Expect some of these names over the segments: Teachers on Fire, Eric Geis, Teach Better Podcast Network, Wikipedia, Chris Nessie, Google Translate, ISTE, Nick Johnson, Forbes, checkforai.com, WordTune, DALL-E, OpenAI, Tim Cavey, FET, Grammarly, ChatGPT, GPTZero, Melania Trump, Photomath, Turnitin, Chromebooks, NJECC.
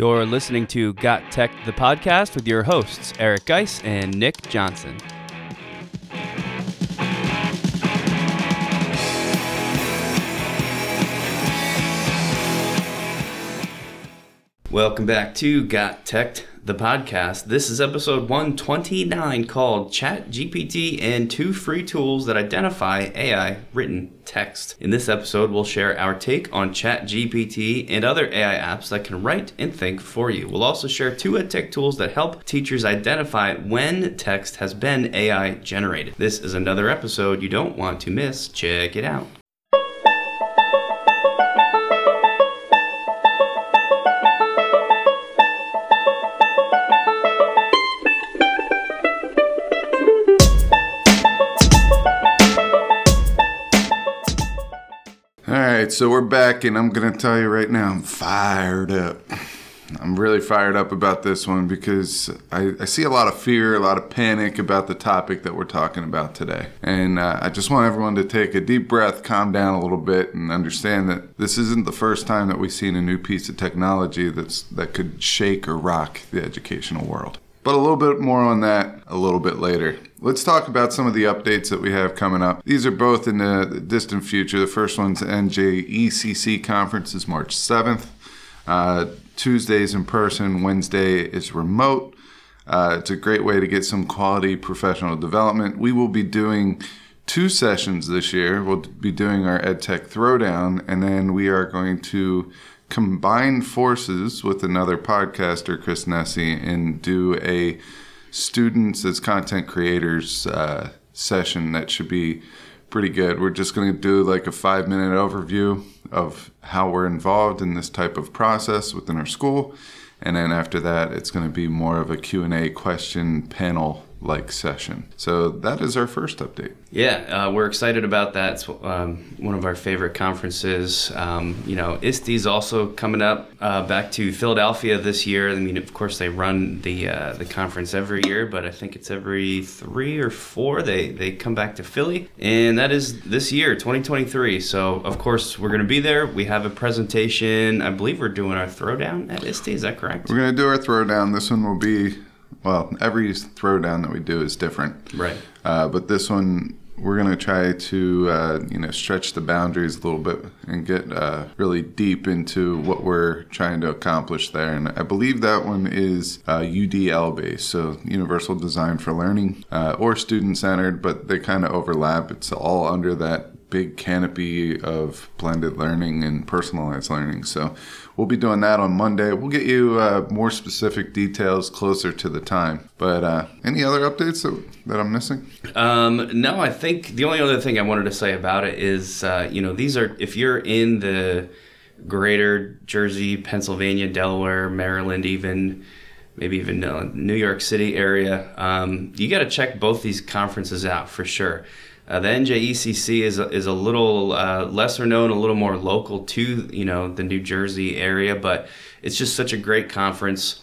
You're listening to Got Tech, the podcast with your hosts, Eric Geis and Nick Johnson. Welcome back to Got Tech, the podcast. This is episode 129 called ChatGPT and 2 free tools that identify AI written text. In this episode, we'll share our take on ChatGPT and other AI apps that can write and think for you. We'll also share 2 edtech tools that help teachers identify when text has been AI generated. This is another episode you don't want to miss. Check it out. So we're back, and I'm going to tell you right now, I'm fired up. I'm really fired up about this one because I see a lot of fear, a lot of panic about the topic that we're talking about today. And I just want everyone to take a deep breath, calm down a little bit, and understand that this isn't the first time that we've seen a new piece of technology that could shake or rock the educational world. But a little bit more on that a little bit later. Let's talk about some of the updates that we have coming up. These are both in the distant future. The first one's NJECC conference is March 7th. Tuesday's in person, Wednesday is remote. It's a great way to get some quality professional development. We will be doing 2 sessions this year. We'll be doing our EdTech Throwdown, and then we are going to combine forces with another podcaster, Chris Nessie, and do a students as content creators session that should be pretty good. We're just going to do like a 5-minute overview of how we're involved in this type of process within our school. And then after that, it's going to be more of a Q&A question panel like session. So that is our first update. Yeah, we're excited about that. It's one of our favorite conferences. ISTE is also coming up back to Philadelphia this year. I mean, of course, they run the conference every year, but I think it's every 3 or 4 they come back to Philly, and that is this year, 2023. So of course we're going to be there. We have a presentation. I believe we're doing our throwdown at ISTE. Is that correct? We're going to do our throwdown. This one will be. Well, every throwdown that we do is different. Right. But this one, we're going to try to, stretch the boundaries a little bit and get really deep into what we're trying to accomplish there. And I believe that one is UDL-based, so Universal Design for Learning, or student-centered, but they kind of overlap. It's all under that big canopy of blended learning and personalized learning. So we'll be doing that on Monday. We'll get you more specific details closer to the time. But any other updates that I'm missing? No, I think the only other thing I wanted to say about it is, these are, if you're in the greater Jersey, Pennsylvania, Delaware, Maryland, even maybe even New York City area, you got to check both these conferences out for sure. The NJECC is a little lesser known, a little more local to the New Jersey area, but it's just such a great conference.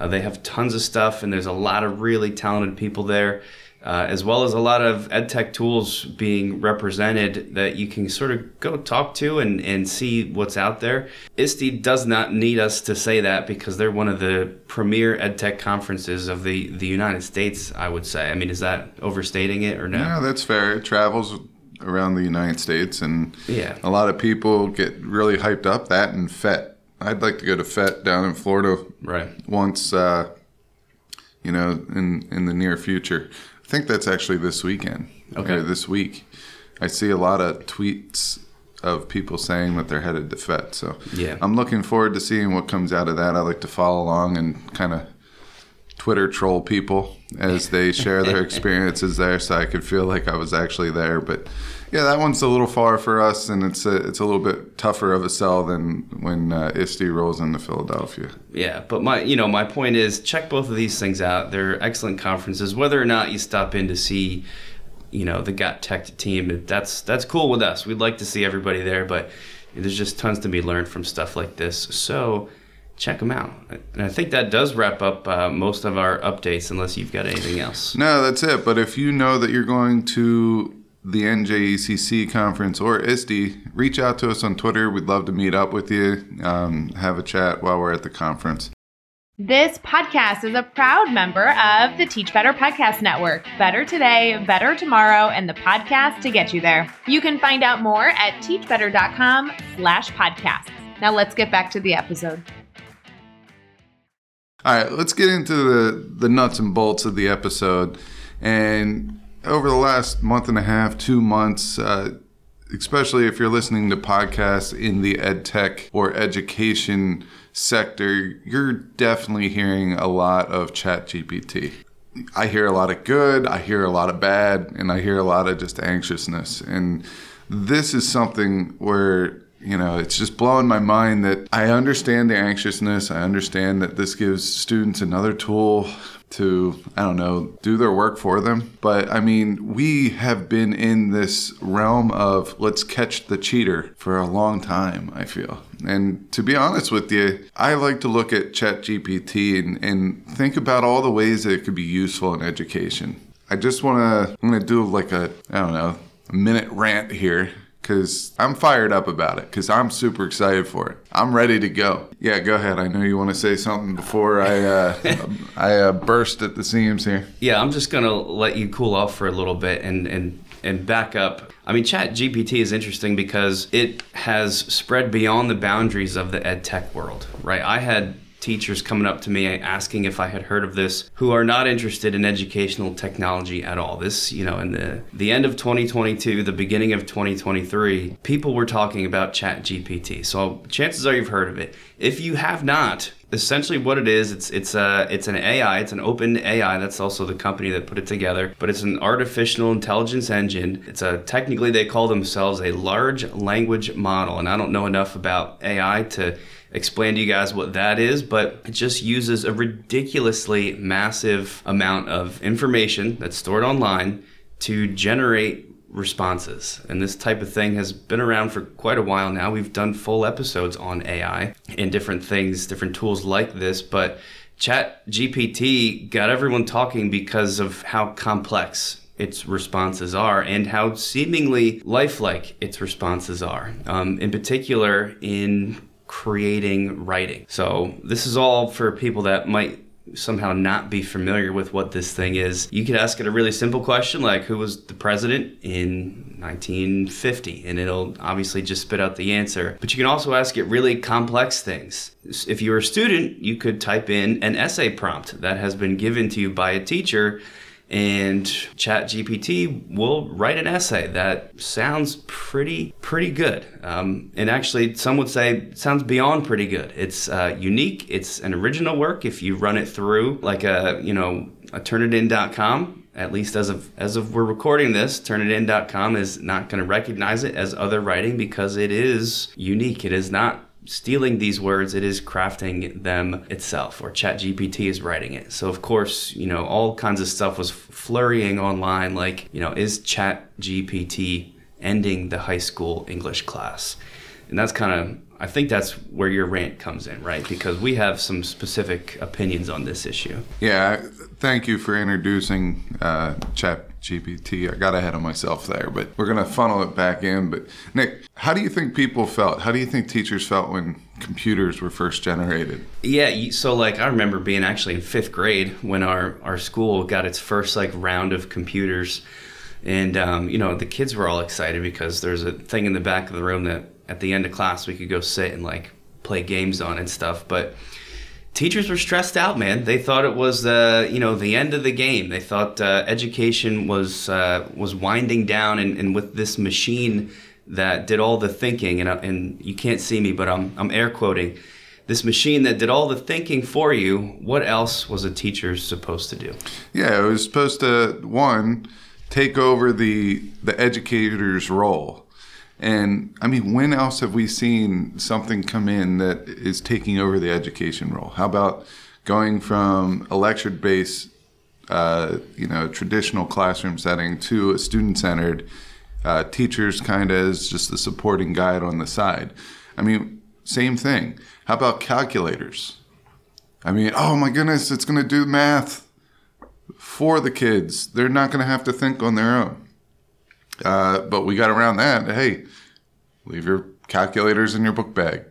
They have tons of stuff, and there's a lot of really talented people there, as well as a lot of edtech tools being represented that you can sort of go talk to and see what's out there. ISTE does not need us to say that because they're one of the premier edtech conferences of the United States, I would say. I mean, is that overstating it or no? No, that's fair. It travels around the United States, and a lot of people get really hyped up. That and FET. I'd like to go to FET down in Florida once, in the near future. I think that's actually this weekend. Okay. Or this week. I see a lot of tweets of people saying that they're headed to FET. So I'm looking forward to seeing what comes out of that. I like to follow along and kind of Twitter troll people as they share their experiences there, so I could feel like I was actually there. But yeah, that one's a little far for us, and it's a little bit tougher of a sell than when ISTE rolls into Philadelphia. Yeah, but my point is, check both of these things out. They're excellent conferences. Whether or not you stop in to see, the Got Tech team, that's cool with us. We'd like to see everybody there, but there's just tons to be learned from stuff like this. So check them out. And I think that does wrap up most of our updates, unless you've got anything else. No, that's it. But if you know that you're going to the NJECC conference or ISTE, reach out to us on Twitter. We'd love to meet up with you, have a chat while we're at the conference. This podcast is a proud member of the Teach Better Podcast Network. Better today, better tomorrow, and the podcast to get you there. You can find out more at teachbetter.com/podcasts. Now let's get back to the episode. All right, let's get into the nuts and bolts of the episode. And over the last month and a half, 2 months, especially if you're listening to podcasts in the ed tech or education sector, you're definitely hearing a lot of ChatGPT. I hear a lot of good, I hear a lot of bad, and I hear a lot of just anxiousness. And this is something where, you know, it's just blowing my mind that I understand the anxiousness. I understand that this gives students another tool to, I don't know, do their work for them. But I mean, we have been in this realm of let's catch the cheater for a long time, I feel. And to be honest with you, I like to look at ChatGPT and think about all the ways that it could be useful in education. I'm gonna do like a minute rant here, because I'm fired up about it, because I'm super excited for it. I'm ready to go. Yeah, go ahead. I know you want to say something before I burst at the seams here. Yeah, I'm just going to let you cool off for a little bit and back up. I mean, ChatGPT is interesting because it has spread beyond the boundaries of the ed tech world, right? I had teachers coming up to me asking if I had heard of this who are not interested in educational technology at all. This, you know, in the end of 2022, the beginning of 2023, people were talking about ChatGPT. So chances are you've heard of it. If you have not, essentially what it is, it's an AI, it's an OpenAI. That's also the company that put it together, but it's an artificial intelligence engine. It's technically they call themselves a large language model. And I don't know enough about AI to explain to you guys what that is, but it just uses a ridiculously massive amount of information that's stored online to generate responses. And this type of thing has been around for quite a while now. We've done full episodes on AI and different things, different tools like this, but ChatGPT got everyone talking because of how complex its responses are and how seemingly lifelike its responses are, in particular in creating writing. So this is all for people that might somehow not be familiar with what this thing is. You could ask it a really simple question like, who was the president in 1950? And it'll obviously just spit out the answer. But you can also ask it really complex things. If you're a student, you could type in an essay prompt that has been given to you by a teacher, and ChatGPT will write an essay that sounds pretty good. And actually, some would say sounds beyond pretty good. It's unique. It's an original work. If you run it through like a Turnitin.com, at least as of we're recording this, Turnitin.com is not going to recognize it as other writing because it is unique. It is not stealing these words, it is crafting them itself, or ChatGPT is writing it. So of course, you know, all kinds of stuff was flurrying online, like, you know, is ChatGPT ending the high school English class? And that's I think that's where your rant comes in, right? Because we have some specific opinions on this issue. Yeah, thank you for introducing ChatGPT. I got ahead of myself there, but we're going to funnel it back in. But Nick, how do you think people felt? How do you think teachers felt when computers were first generated? Yeah, so like I remember being actually in fifth grade when our school got its first like round of computers. And, you know, the kids were all excited because there's a thing in the back of the room that at the end of class we could go sit and like play games on and stuff. But teachers were stressed out, man. They thought it was the end of the game. They thought education was winding down, and with this machine that did all the thinking, and you can't see me, but I'm air quoting, this machine that did all the thinking for you, what else was a teacher supposed to do? Yeah, it was supposed to, one, take over the educator's role. And I mean, when else have we seen something come in that is taking over the education role? How about going from a lecture-based, traditional classroom setting to a student-centered, teachers kind of as just the supporting guide on the side? I mean, same thing. How about calculators? I mean, oh my goodness, it's going to do math for the kids. They're not going to have to think on their own. But we got around that. Hey, leave your calculators in your book bag.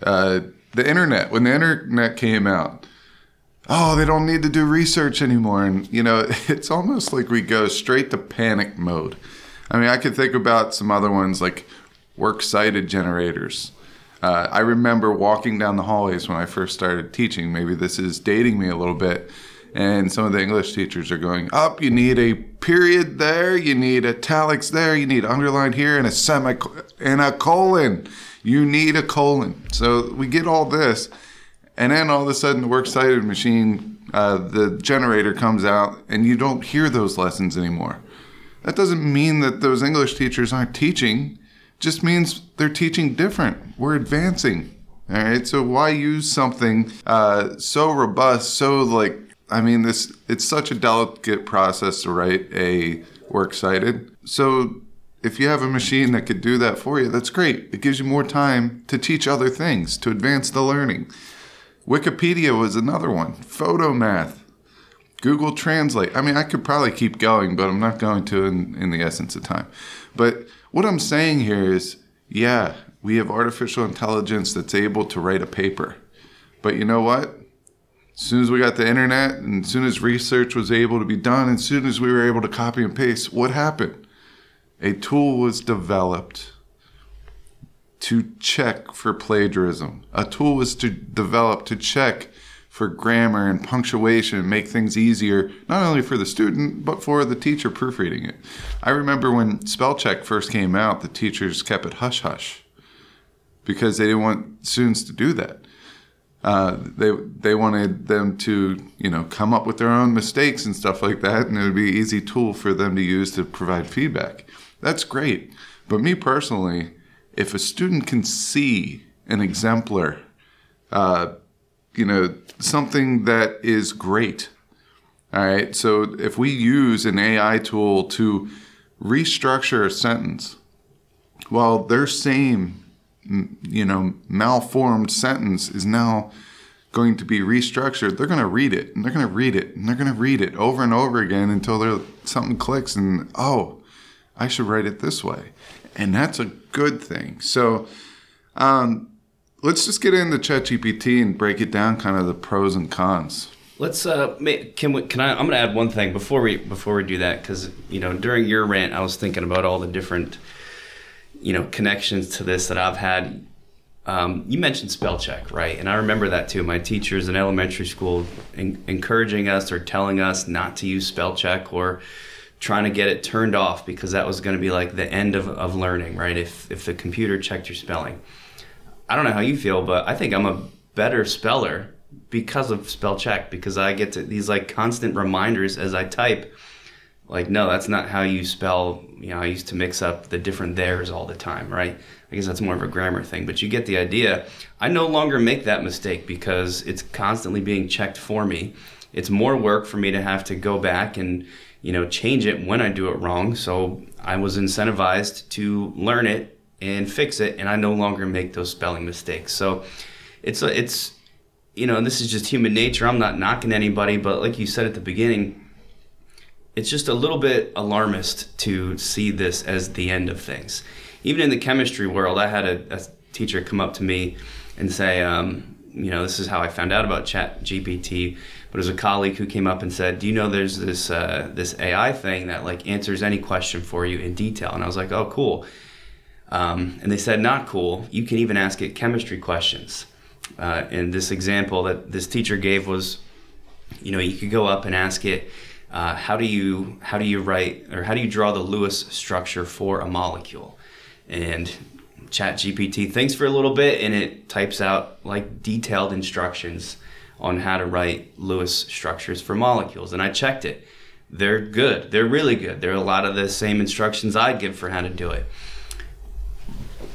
The internet, when the internet came out, oh, they don't need to do research anymore. And, you know, it's almost like we go straight to panic mode. I mean, I could think about some other ones like works cited generators. I remember walking down the hallways when I first started teaching. Maybe this is dating me a little bit. And some of the English teachers are going, up, you need a period there, you need italics there, you need underline here, and a semicolon, and a colon. You need a colon. So we get all this, and then all of a sudden the works cited machine, the generator comes out, and you don't hear those lessons anymore. That doesn't mean that those English teachers aren't teaching. It just means they're teaching different. We're advancing. All right, so why use something so robust, so like, I mean, this, it's such a delicate process to write a works cited. So if you have a machine that could do that for you, that's great. It gives you more time to teach other things, to advance the learning. Wikipedia was another one. Photomath, Google Translate. I mean, I could probably keep going, but I'm not going to in the essence of time. But what I'm saying here is, yeah, we have artificial intelligence that's able to write a paper. But you know what? As soon as we got the internet, and as soon as research was able to be done, and as soon as we were able to copy and paste, what happened? A tool was developed to check for plagiarism. A tool was developed to check for grammar and punctuation and make things easier, not only for the student, but for the teacher proofreading it. I remember when spell check first came out, the teachers kept it hush-hush because they didn't want students to do that. They wanted them to, you know, come up with their own mistakes and stuff like that, and it would be an easy tool for them to use to provide feedback. That's great. But me personally, if a student can see an exemplar, you know, something that is great, all right? So if we use an AI tool to restructure a sentence, well, their same, you know, malformed sentence is now going to be restructured. They're going to read it, and they're going to read it, and they're going to read it over and over again until something clicks and, oh, I should write it this way. And that's a good thing. So let's just get into ChatGPT and break it down, kind of the pros and cons. Let's I'm going to add one thing before we do that, because, you know, during your rant, I was thinking about all the different, you know, connections to this that I've had. You mentioned spell check, right? And I remember that too. My teachers in elementary school encouraging us or telling us not to use spell check or trying to get it turned off, because that was going to be like the end of learning, right? If the computer checked your spelling. I don't know how you feel, but I think I'm a better speller because of spell check, because I get to these like constant reminders as I type. Like, no, that's not how you spell. You know, I used to mix up the different theirs all the time, right? I guess that's more of a grammar thing, but you get the idea. I no longer make that mistake because it's constantly being checked for me. It's more work for me to have to go back and, you know, change it when I do it wrong. So I was incentivized to learn it and fix it, and I no longer make those spelling mistakes. So it's you know, this is just human nature. I'm not knocking anybody, but like you said at the beginning, it's just a little bit alarmist to see this as the end of things. Even in the chemistry world, I had a teacher come up to me and say, you know, this is how I found out about ChatGPT, but it was a colleague who came up and said, do you know there's this this AI thing that like answers any question for you in detail? And I was like, oh, cool. And they said, not cool. You can even ask it chemistry questions. And this example that this teacher gave was, you know, you could go up and ask it, how do you write, or how do you draw the Lewis structure for a molecule? And ChatGPT thinks for a little bit, and it types out like detailed instructions on how to write Lewis structures for molecules. And I checked it. They're good. They're really good. They're a lot of the same instructions I give for how to do it.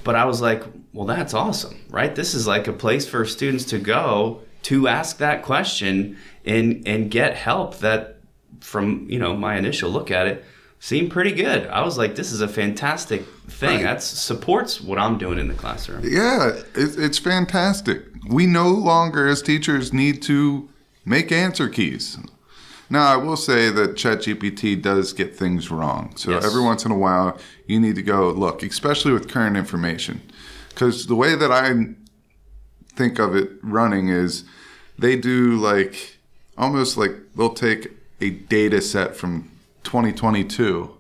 But I was like, well, that's awesome, right? This is like a place for students to go to ask that question and get help that, from, you know, my initial look at it, seemed pretty good. I was like, this is a fantastic thing. Right. That supports what I'm doing in the classroom. Yeah, it's fantastic. We no longer as teachers need to make answer keys. Now, I will say that ChatGPT does get things wrong. So yes, every once in a while, you need to go look, especially with current information. Because the way that I think of it running is they do like almost like they'll take a data set from 2022,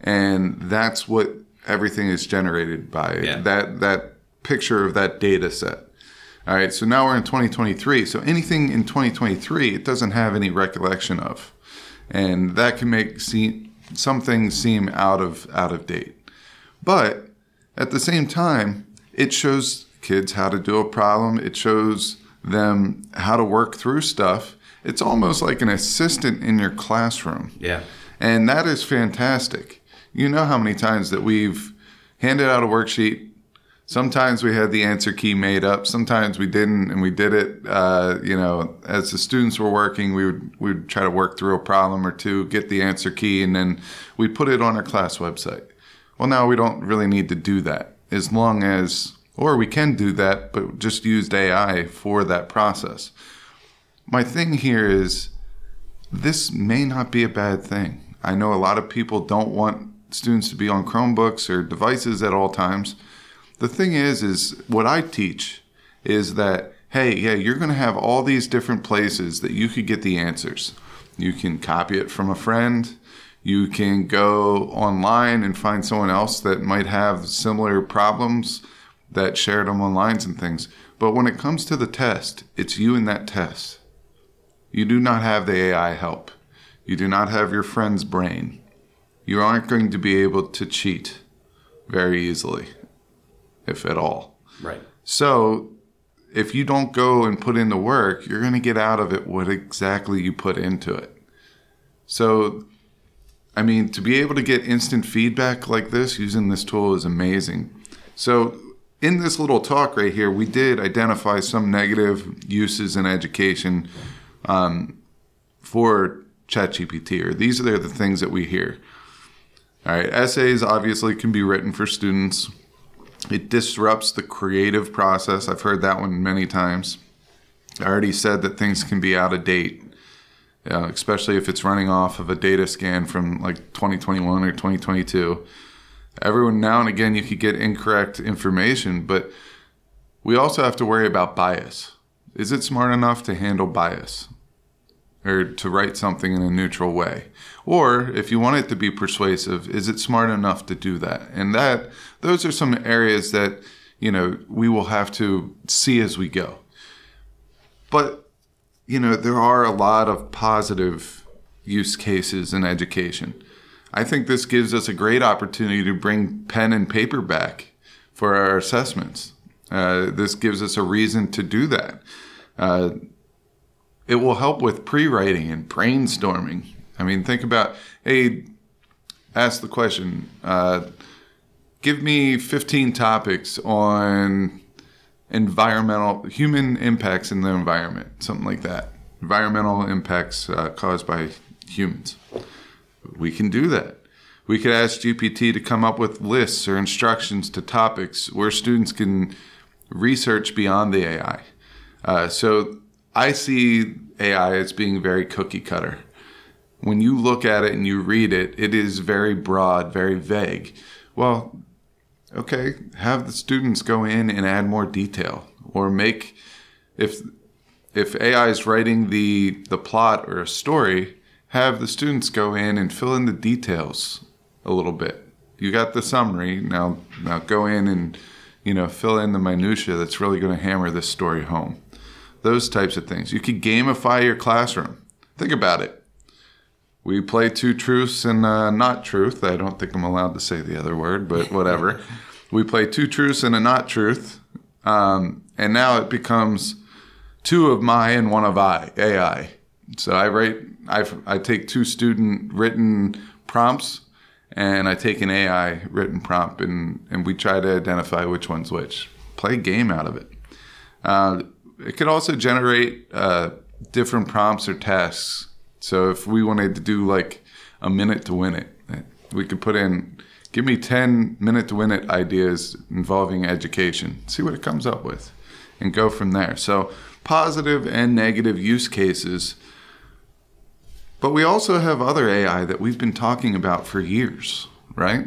and that's what everything is generated by. Yeah. That picture of that data set. All right, so now we're in 2023. So anything in 2023, it doesn't have any recollection of, and that can make some things seem out of date. But at the same time, it shows kids how to do a problem. It shows them how to work through stuff. It's almost like an assistant in your classroom. Yeah, and that is fantastic. You know how many times that we've handed out a worksheet. Sometimes we had the answer key made up. Sometimes we didn't, and we did it. As the students were working, we would try to work through a problem or two, get the answer key, and then we put it on our class website. Well, now we don't really need to do that, as long as, or we can do that, but just used AI for that process. My thing here is, this may not be a bad thing. I know a lot of people don't want students to be on Chromebooks or devices at all times. The thing is what I teach is that, hey, yeah, you're going to have all these different places that you could get the answers. You can copy it from a friend. You can go online and find someone else that might have similar problems that shared them online and things. But when it comes to the test, it's you in that test. You do not have the AI help. You do not have your friend's brain. You aren't going to be able to cheat very easily, if at all. Right. So if you don't go and put in the work, you're going to get out of it what exactly you put into it. So, I mean, to be able to get instant feedback like this using this tool is amazing. So in this little talk right here, we did identify some negative uses in education for ChatGPT, or these are the things that we hear. All right. Essays obviously can be written for students. It disrupts the creative process. I've heard that one many times. I already said that things can be out of date, especially if it's running off of a data scan from like 2021 or 2022. Every now and again, you could get incorrect information, but we also have to worry about bias. Is it smart enough to handle bias or to write something in a neutral way? Or if you want it to be persuasive, is it smart enough to do that? And those are some areas that, we will have to see as we go. But, there are a lot of positive use cases in education. I think this gives us a great opportunity to bring pen and paper back for our assessments. This gives us a reason to do that. It will help with pre-writing and brainstorming. I mean, think about, hey, ask the question, give me 15 topics on human impacts in the environment, something like that. Environmental impacts caused by humans. We can do that. We could ask GPT to come up with lists or instructions to topics where students can research beyond the AI. So I see AI as being very cookie cutter. When you look at it and you read it, it is very broad, very vague. Well, okay, have the students go in and add more detail, or if AI is writing the plot or a story, have the students go in and fill in the details a little bit. You got the summary, now go in and fill in the minutia that's really going to hammer this story home. Those types of things. You could gamify your classroom. Think about it. We play two truths and a not truth. I don't think I'm allowed to say the other word, but whatever. We play two truths and a not truth. And now it becomes two of my and one of I, AI. So I take two student written prompts and I take an AI written prompt and we try to identify which one's which. Play a game out of it. It could also generate different prompts or tasks. So if we wanted to do like a minute to win it, we could put in, give me 10 minute to win it ideas involving education, see what it comes up with, and go from there. So positive and negative use cases. But we also have other AI that we've been talking about for years, right?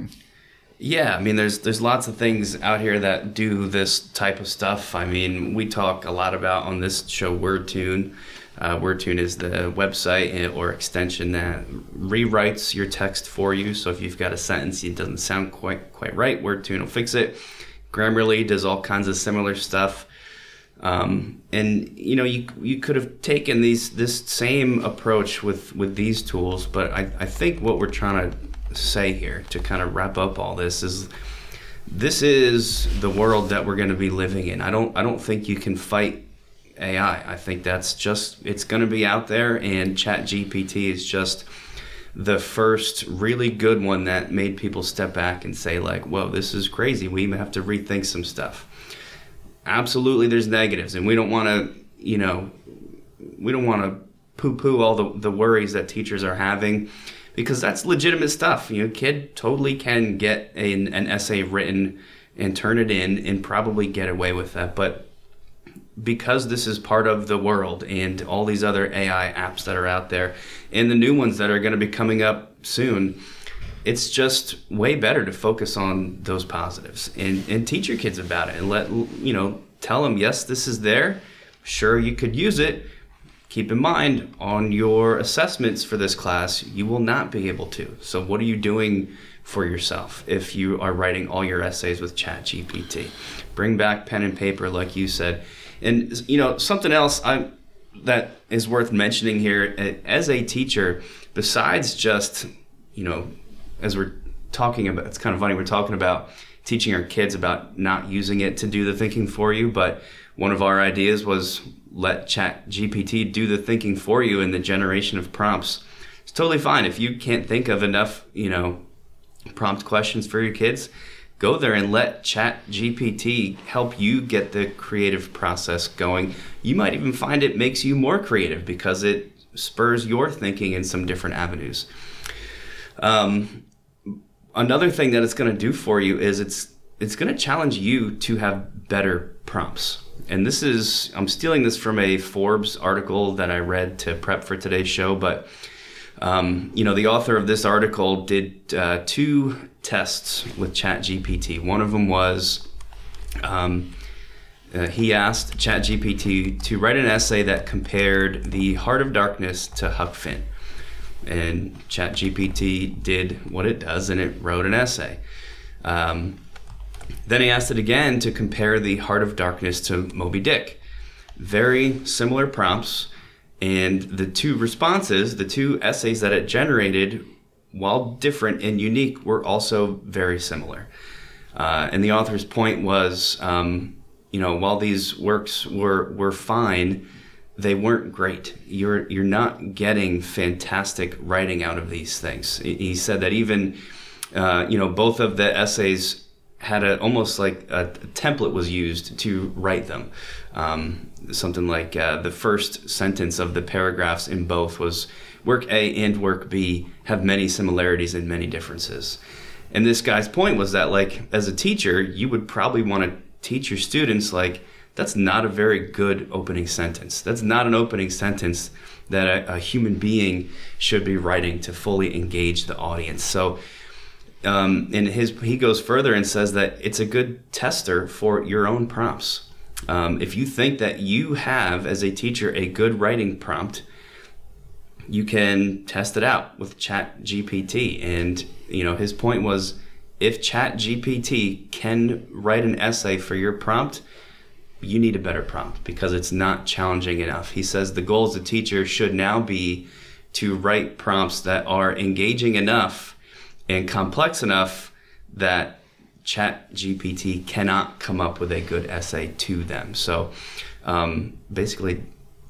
Yeah, I mean, there's lots of things out here that do this type of stuff. I mean, we talk a lot about on this show WordTune. WordTune is the website or extension that rewrites your text for you. So if you've got a sentence that doesn't sound quite right, WordTune will fix it. Grammarly does all kinds of similar stuff. And you know, you could have taken this same approach with these tools, but I think what we're trying to say here to kind of wrap up all this is the world that we're going to be living in. I don't think you can fight AI. I think that's just, it's going to be out there, and ChatGPT is just the first really good one that made people step back and say, like, whoa, this is crazy. We have to rethink some stuff. Absolutely, there's negatives, and we don't want to poo-poo all the worries that teachers are having, because that's legitimate stuff. You know, a kid totally can get an essay written and turn it in and probably get away with that. But because this is part of the world and all these other AI apps that are out there and the new ones that are going to be coming up soon, it's just way better to focus on those positives and teach your kids about it, and tell them, yes, this is there. Sure, you could use it. Keep in mind, on your assessments for this class, you will not be able to. So what are you doing for yourself if you are writing all your essays with ChatGPT? Bring back pen and paper, like you said. And, you know, something else that is worth mentioning here, as a teacher, besides just, you know, as we're talking about, it's kind of funny, we're talking about teaching our kids about not using it to do the thinking for you, but one of our ideas was let ChatGPT do the thinking for you in the generation of prompts. It's totally fine. If you can't think of enough, you know, prompt questions for your kids, go there and let ChatGPT help you get the creative process going. You might even find it makes you more creative because it spurs your thinking in some different avenues. Another thing that it's going to do for you is it's going to challenge you to have better prompts. And this is, I'm stealing this from a Forbes article that I read to prep for today's show, but you know, the author of this article did two tests with ChatGPT. One of them was he asked ChatGPT to write an essay that compared The Heart of Darkness to Huck Finn. And ChatGPT did what it does, and it wrote an essay. Then he asked it again to compare The Heart of Darkness to Moby Dick. Very similar prompts, and the two responses, the two essays that it generated, while different and unique, were also very similar. And the author's point was, you know, while these works were fine, they weren't great. You're not getting fantastic writing out of these things. He said that even, you know, both of the essays had almost like a template was used to write them. Something like the first sentence of the paragraphs in both was, work A and work B have many similarities and many differences. And this guy's point was that, like, as a teacher, you would probably want to teach your students, like, that's not a very good opening sentence. That's not an opening sentence that a human being should be writing to fully engage the audience. So he goes further and says that it's a good tester for your own prompts. If you think that you have, as a teacher, a good writing prompt, you can test it out with ChatGPT. And, you know, his point was, if ChatGPT can write an essay for your prompt, you need a better prompt because it's not challenging enough. He says the goal as a teacher should now be to write prompts that are engaging enough and complex enough that ChatGPT cannot come up with a good essay to them. So basically,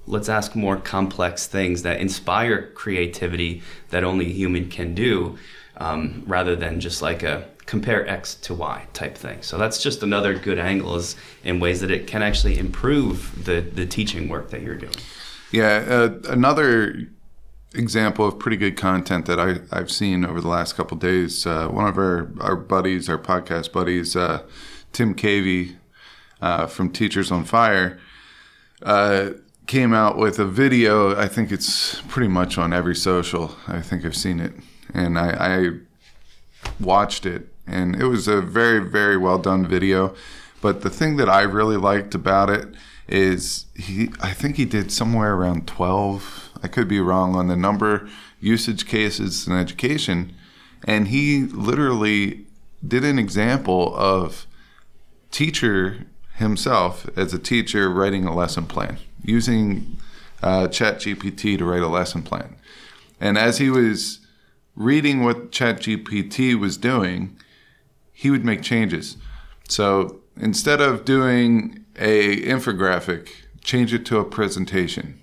let's ask more complex things that inspire creativity that only a human can do, rather than just like a compare X to Y type thing. So that's just another good angle, is in ways that it can actually improve the teaching work that you're doing. Yeah, another example of pretty good content that I've seen over the last couple of days. One of our buddies, our podcast buddies, Tim Cavey from Teachers on Fire, came out with a video. I think it's pretty much on every social. I think I've seen it. And I watched it, and it was a very, very well done video. But the thing that I really liked about it is I think he did somewhere around 12, I could be wrong on the number, usage cases in education. And he literally did an example of teacher himself as a teacher writing a lesson plan, using ChatGPT to write a lesson plan. And as he was reading what ChatGPT was doing, he would make changes. So instead of doing a infographic, change it to a presentation.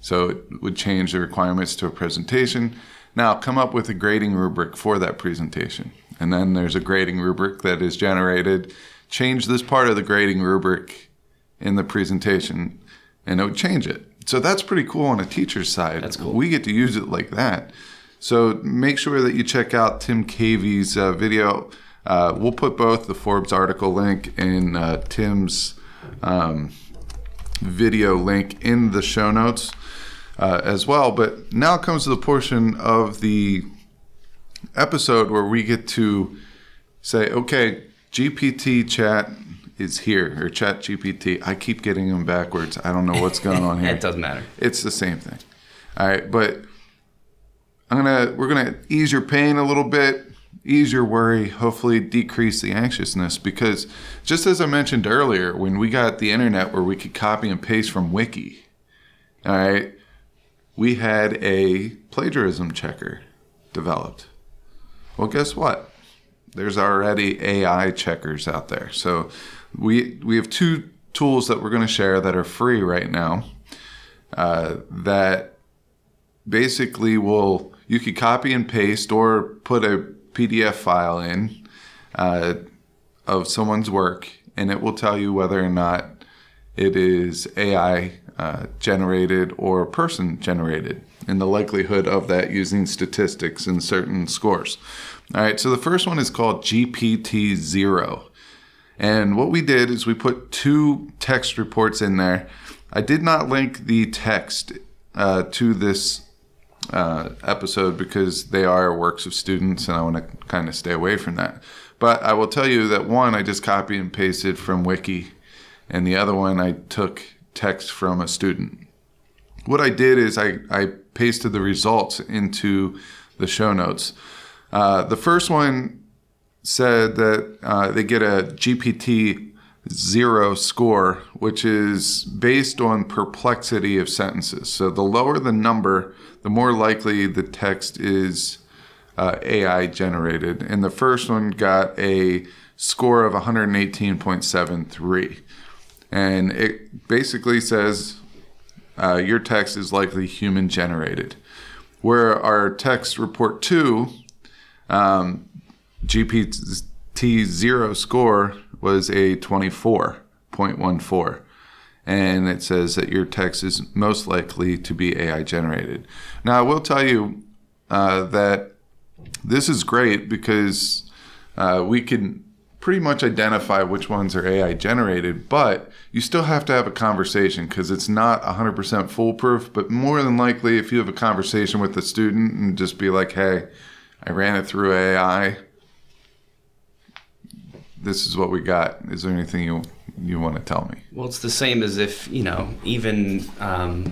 So it would change the requirements to a presentation. Now come up with a grading rubric for that presentation. And then there's a grading rubric that is generated. Change this part of the grading rubric in the presentation, and it would change it. So that's pretty cool on a teacher's side. That's cool. We get to use it like that. So make sure that you check out Tim Cavey's video. We'll put both the Forbes article link and Tim's video link in the show notes as well. But now comes the portion of the episode where we get to say, okay, GPT chat is here, or Chat GPT. I keep getting them backwards. I don't know what's going on here. It doesn't matter. It's the same thing. All right, but we're gonna ease your pain a little bit, ease your worry, hopefully decrease the anxiousness, because just as I mentioned earlier, when we got the internet where we could copy and paste from Wiki, all right, we had a plagiarism checker developed. Well, guess what? There's already AI checkers out there. So we have two tools that we're going to share that are free right now that basically you could copy and paste or put a PDF file in of someone's work, and it will tell you whether or not it is AI generated or person generated, and the likelihood of that using statistics and certain scores. All right, so the first one is called GPTZero. And what we did is we put two text reports in there. I did not link the text to this episode because they are works of students, and I want to kind of stay away from that. But I will tell you that one, I just copy and pasted from Wiki, and the other one, I took text from a student. What I did is I pasted the results into the show notes. The first one said that they get a GPT-0 score, which is based on perplexity of sentences. So the lower the number, the more likely the text is AI generated. And the first one got a score of 118.73. And it basically says your text is likely human generated. Where our text report 2... GPT-0 score was a 24.14, and it says that your text is most likely to be AI generated. Now, I will tell you that this is great because we can pretty much identify which ones are AI generated, but you still have to have a conversation because it's not 100% foolproof. But more than likely, if you have a conversation with a student and just be like, hey, I ran it through AI. This is what we got. Is there anything you want to tell me? Well, it's the same as if, even, a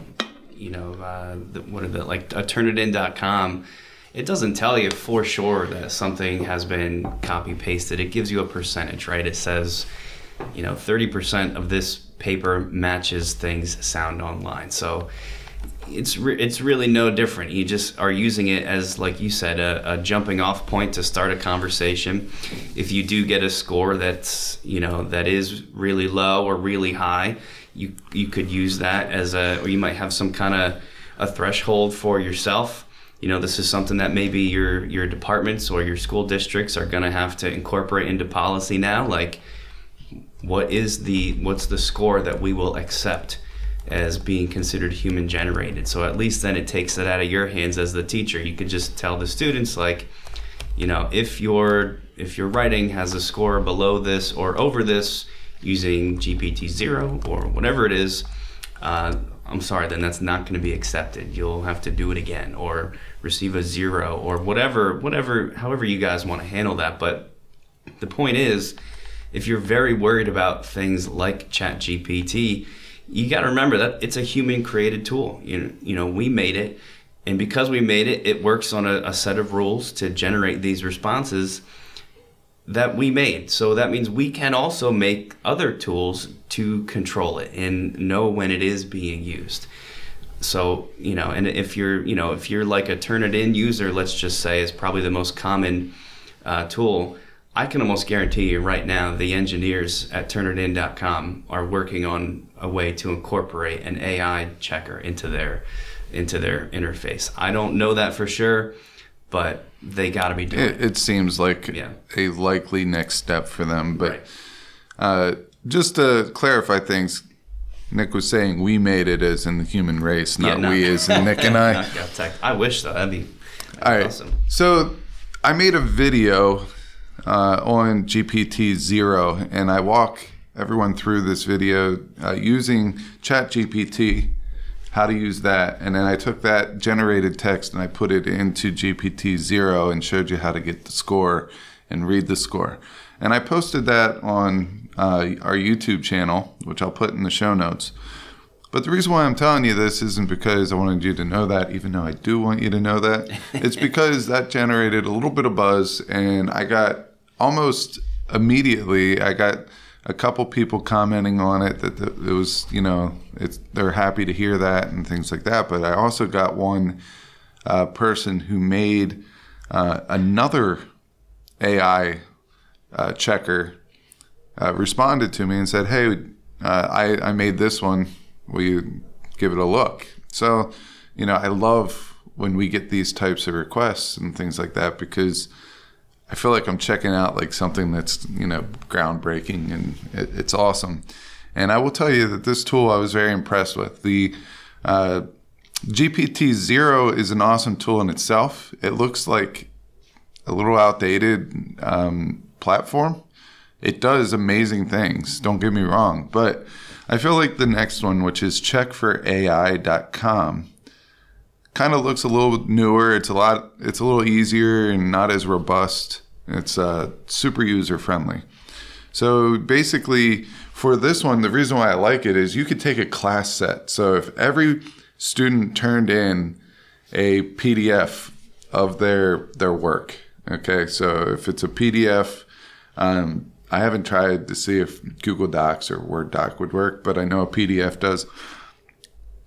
Turnitin.com, it doesn't tell you for sure that something has been copy pasted. It gives you a percentage, right? It says, 30% of this paper matches things sound online. So it's really no different. You just are using it as, like you said, a jumping off point to start a conversation. If you do get a score that's that is really low or really high, you could use that as or you might have some kind of a threshold for yourself. This is something that maybe your departments or your school districts are going to have to incorporate into policy now. Like, what's the score that we will accept as being considered human generated? So at least then it takes it out of your hands as the teacher. You could just tell the students, like, if your writing has a score below this or over this using GPT-0 or whatever it is, I'm sorry, then that's not going to be accepted. You'll have to do it again or receive a 0 or whatever, however you guys want to handle that. But the point is, if you're very worried about things like ChatGPT, you got to remember that it's a human created tool. You know, we made it, and because we made it, it works on a set of rules to generate these responses that we made. So that means we can also make other tools to control it and know when it is being used. So, you know, and if you're like a Turnitin user, let's just say, is probably the most common tool. I can almost guarantee you right now the engineers at Turnitin.com are working on a way to incorporate an AI checker into their interface. I don't know that for sure, but they got to be doing it. It seems like a likely next step for them. But just to clarify things, Nick was saying we made it as in the human race, not we as in Nick and I. I wish so. That'd be awesome. So I made a video on GPTZero, and I walk everyone through this video using ChatGPT, how to use that. And then I took that generated text and I put it into GPTZero and showed you how to get the score and read the score. And I posted that on our YouTube channel, which I'll put in the show notes. But the reason why I'm telling you this isn't because I wanted you to know that, even though I do want you to know that. It's because that generated a little bit of buzz, and I got almost immediately, I got a couple people commenting on it that it was, you know, they're happy to hear that and things like that. But I also got one person who made another AI checker responded to me and said, hey, I made this one. Will you give it a look? So, you know, I love when we get these types of requests and things like that, because I feel like I'm checking out like something that's, you know, groundbreaking, and it's awesome. And I will tell you that this tool I was very impressed with. The GPTZero is an awesome tool in itself. It looks like a little outdated platform. It does amazing things, don't get me wrong, but I feel like the next one, which is checkforai.com, kind of looks a little newer. It's a little easier and not as robust. It's super user friendly. So basically, for this one, the reason why I like it is you could take a class set. So if every student turned in a PDF of their work, okay. So if it's a PDF, I haven't tried to see if Google Docs or Word Doc would work, but I know a PDF does.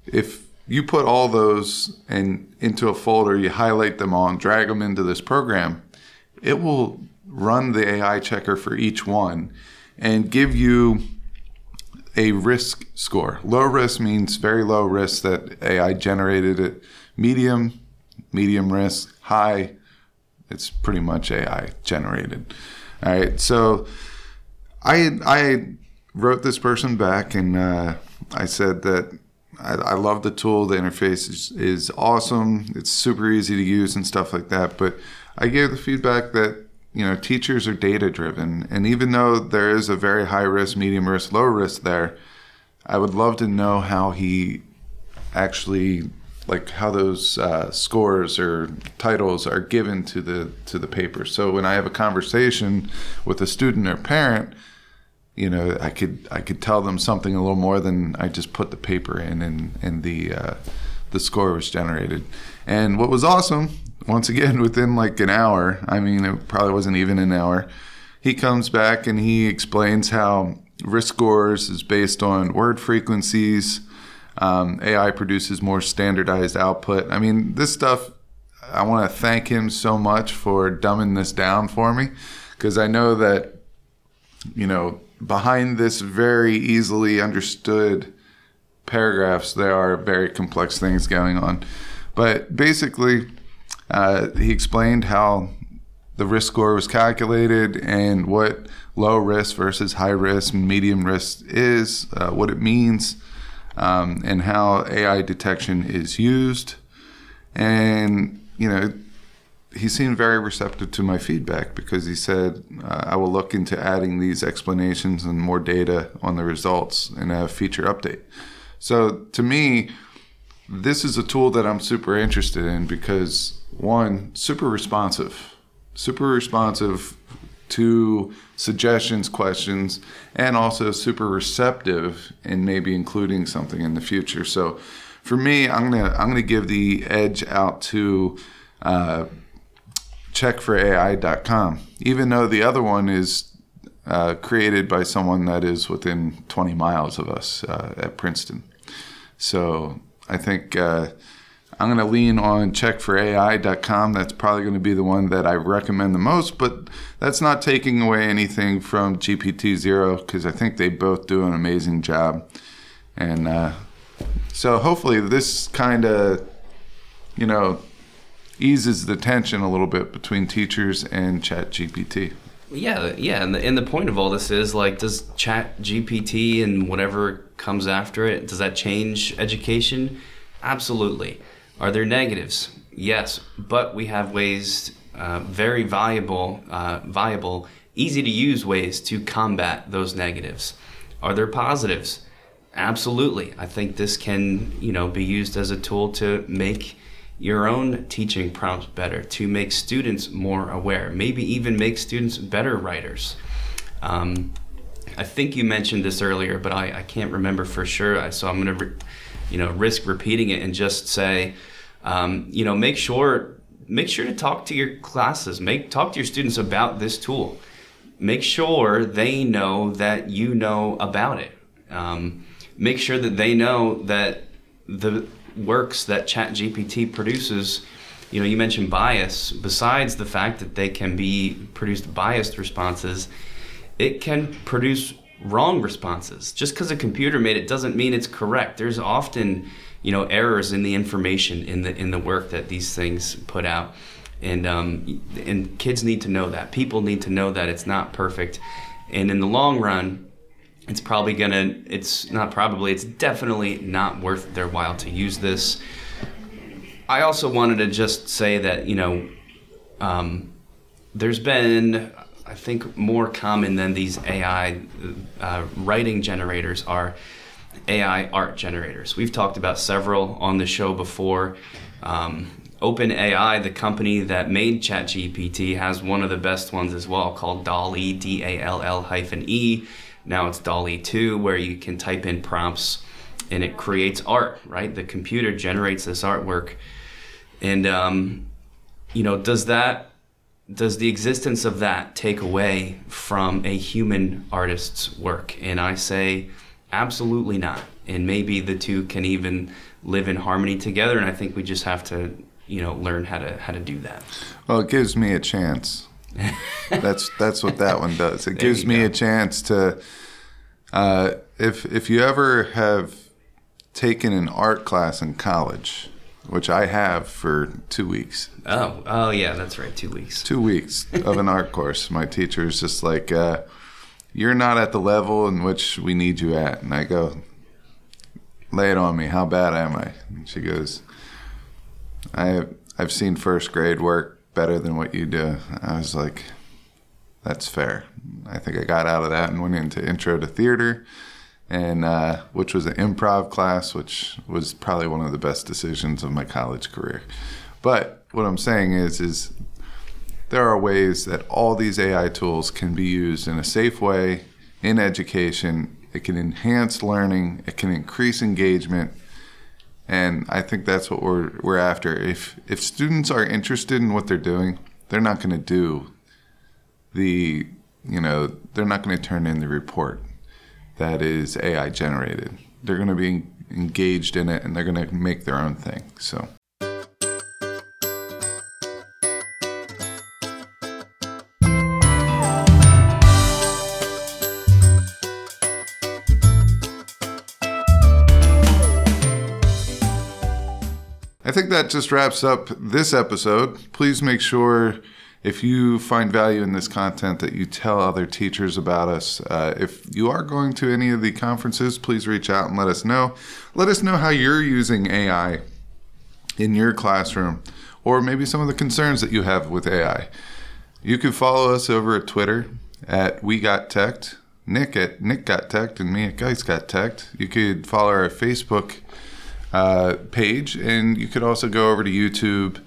If you put all those into a folder, you highlight them all and drag them into this program, it will run the AI checker for each one and give you a risk score. Low risk means very low risk that AI generated it. Medium risk, high, it's pretty much AI generated. All right, so I wrote this person back, and I said that I love the tool. The interface is awesome. It's super easy to use and stuff like that. But I gave the feedback that, you know, teachers are data-driven. And even though there is a very high risk, medium risk, low risk there, I would love to know how he actually, like how those scores or titles are given to the paper. So when I have a conversation with a student or parent, you know, I could tell them something a little more than I just put the paper in and the score was generated. And what was awesome, once again, within like an hour, I mean, it probably wasn't even an hour, he comes back and he explains how risk scores is based on word frequencies. AI produces more standardized output. I mean, this stuff, I want to thank him so much for dumbing this down for me, because I know that, you know, behind this very easily understood paragraphs, there are very complex things going on. But basically, he explained how the risk score was calculated and what low risk versus high risk and medium risk is, what it means. And how AI detection is used. And, you know, he seemed very receptive to my feedback, because he said, I will look into adding these explanations and more data on the results in a feature update. So to me, this is a tool that I'm super interested in, because one, super responsive to suggestions, questions, and also super receptive in maybe including something in the future. So for me, I'm gonna give the edge out to checkforai.com, even though the other one is created by someone that is within 20 miles of us at Princeton. So I think I'm going to lean on checkforai.com. That's probably going to be the one that I recommend the most, but that's not taking away anything from GPTZero because I think they both do an amazing job. And so hopefully this kind of, you know, eases the tension a little bit between teachers and ChatGPT. Yeah, and the point of all this is, like, does ChatGPT and whatever comes after it, does that change education? Absolutely. Are there negatives? Yes, but we have ways, very viable, easy to use ways to combat those negatives. Are there positives? Absolutely. I think this can, you know, be used as a tool to make your own teaching prompts better, to make students more aware, maybe even make students better writers. I think you mentioned this earlier, but I can't remember for sure. So I'm going to risk repeating it and just say, make sure to talk to your classes, talk to your students about this tool. Make sure they know that you know about it. Make sure that they know that the works that ChatGPT produces, you mentioned bias. Besides the fact that they can be produced biased responses, it can produce wrong responses. Just because a computer made it doesn't mean it's correct. There's often, errors in the information in the work that these things put out, and kids need to know that. People need to know that it's not perfect, and in the long run, it's definitely not worth their while to use this. I also wanted to just say that, there's been, I think more common than these AI writing generators are AI art generators. We've talked about several on the show before. OpenAI, the company that made ChatGPT, has one of the best ones as well called DALL-E, DALL-E. Now it's DALL-E 2, where you can type in prompts and it creates art, right? The computer generates this artwork. And, does the existence of that take away from a human artist's work? And I say, absolutely not. And maybe the two can even live in harmony together. And I think we just have to, learn how to do that. Well, it gives me a chance. That's what that one does. It gives me a chance to, if you ever have taken an art class in college, which I have for 2 weeks. Oh yeah, that's right, 2 weeks. 2 weeks of an art course. My teacher is just like, you're not at the level in which we need you at. And I go, lay it on me. How bad am I? And she goes, I've seen first grade work better than what you do. I was like, that's fair. I think I got out of that and went into intro to theater, and which was an improv class, which was probably one of the best decisions of my college career. But what I'm saying is there are ways that all these AI tools can be used in a safe way in education. It can enhance learning. It can increase engagement. And I think that's what we're after. If students are interested in what they're doing, they're not going to do they're not going to turn in the report that is AI generated. They're going to be engaged in it, and they're going to make their own thing. So. I think that just wraps up this episode. Please make sure, if you find value in this content, that you tell other teachers about us. If you are going to any of the conferences, please reach out and let us know. Let us know how you're using AI in your classroom, or maybe some of the concerns that you have with AI. You can follow us over at Twitter at We Got Teched, Nick at Nick Got Teched, and me at Geis Got Teched. You could follow our Facebook page, and you could also go over to YouTube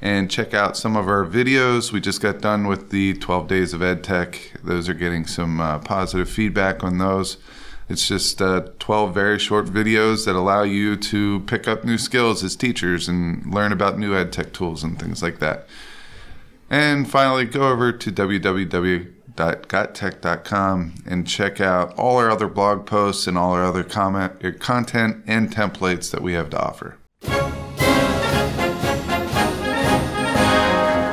and check out some of our videos. We just got done with the 12 Days of EdTech. Those are getting some positive feedback on those. It's just 12 very short videos that allow you to pick up new skills as teachers and learn about new EdTech tools and things like that. And finally, go over to www.gottech.com and check out all our other blog posts and all our other content and templates that we have to offer.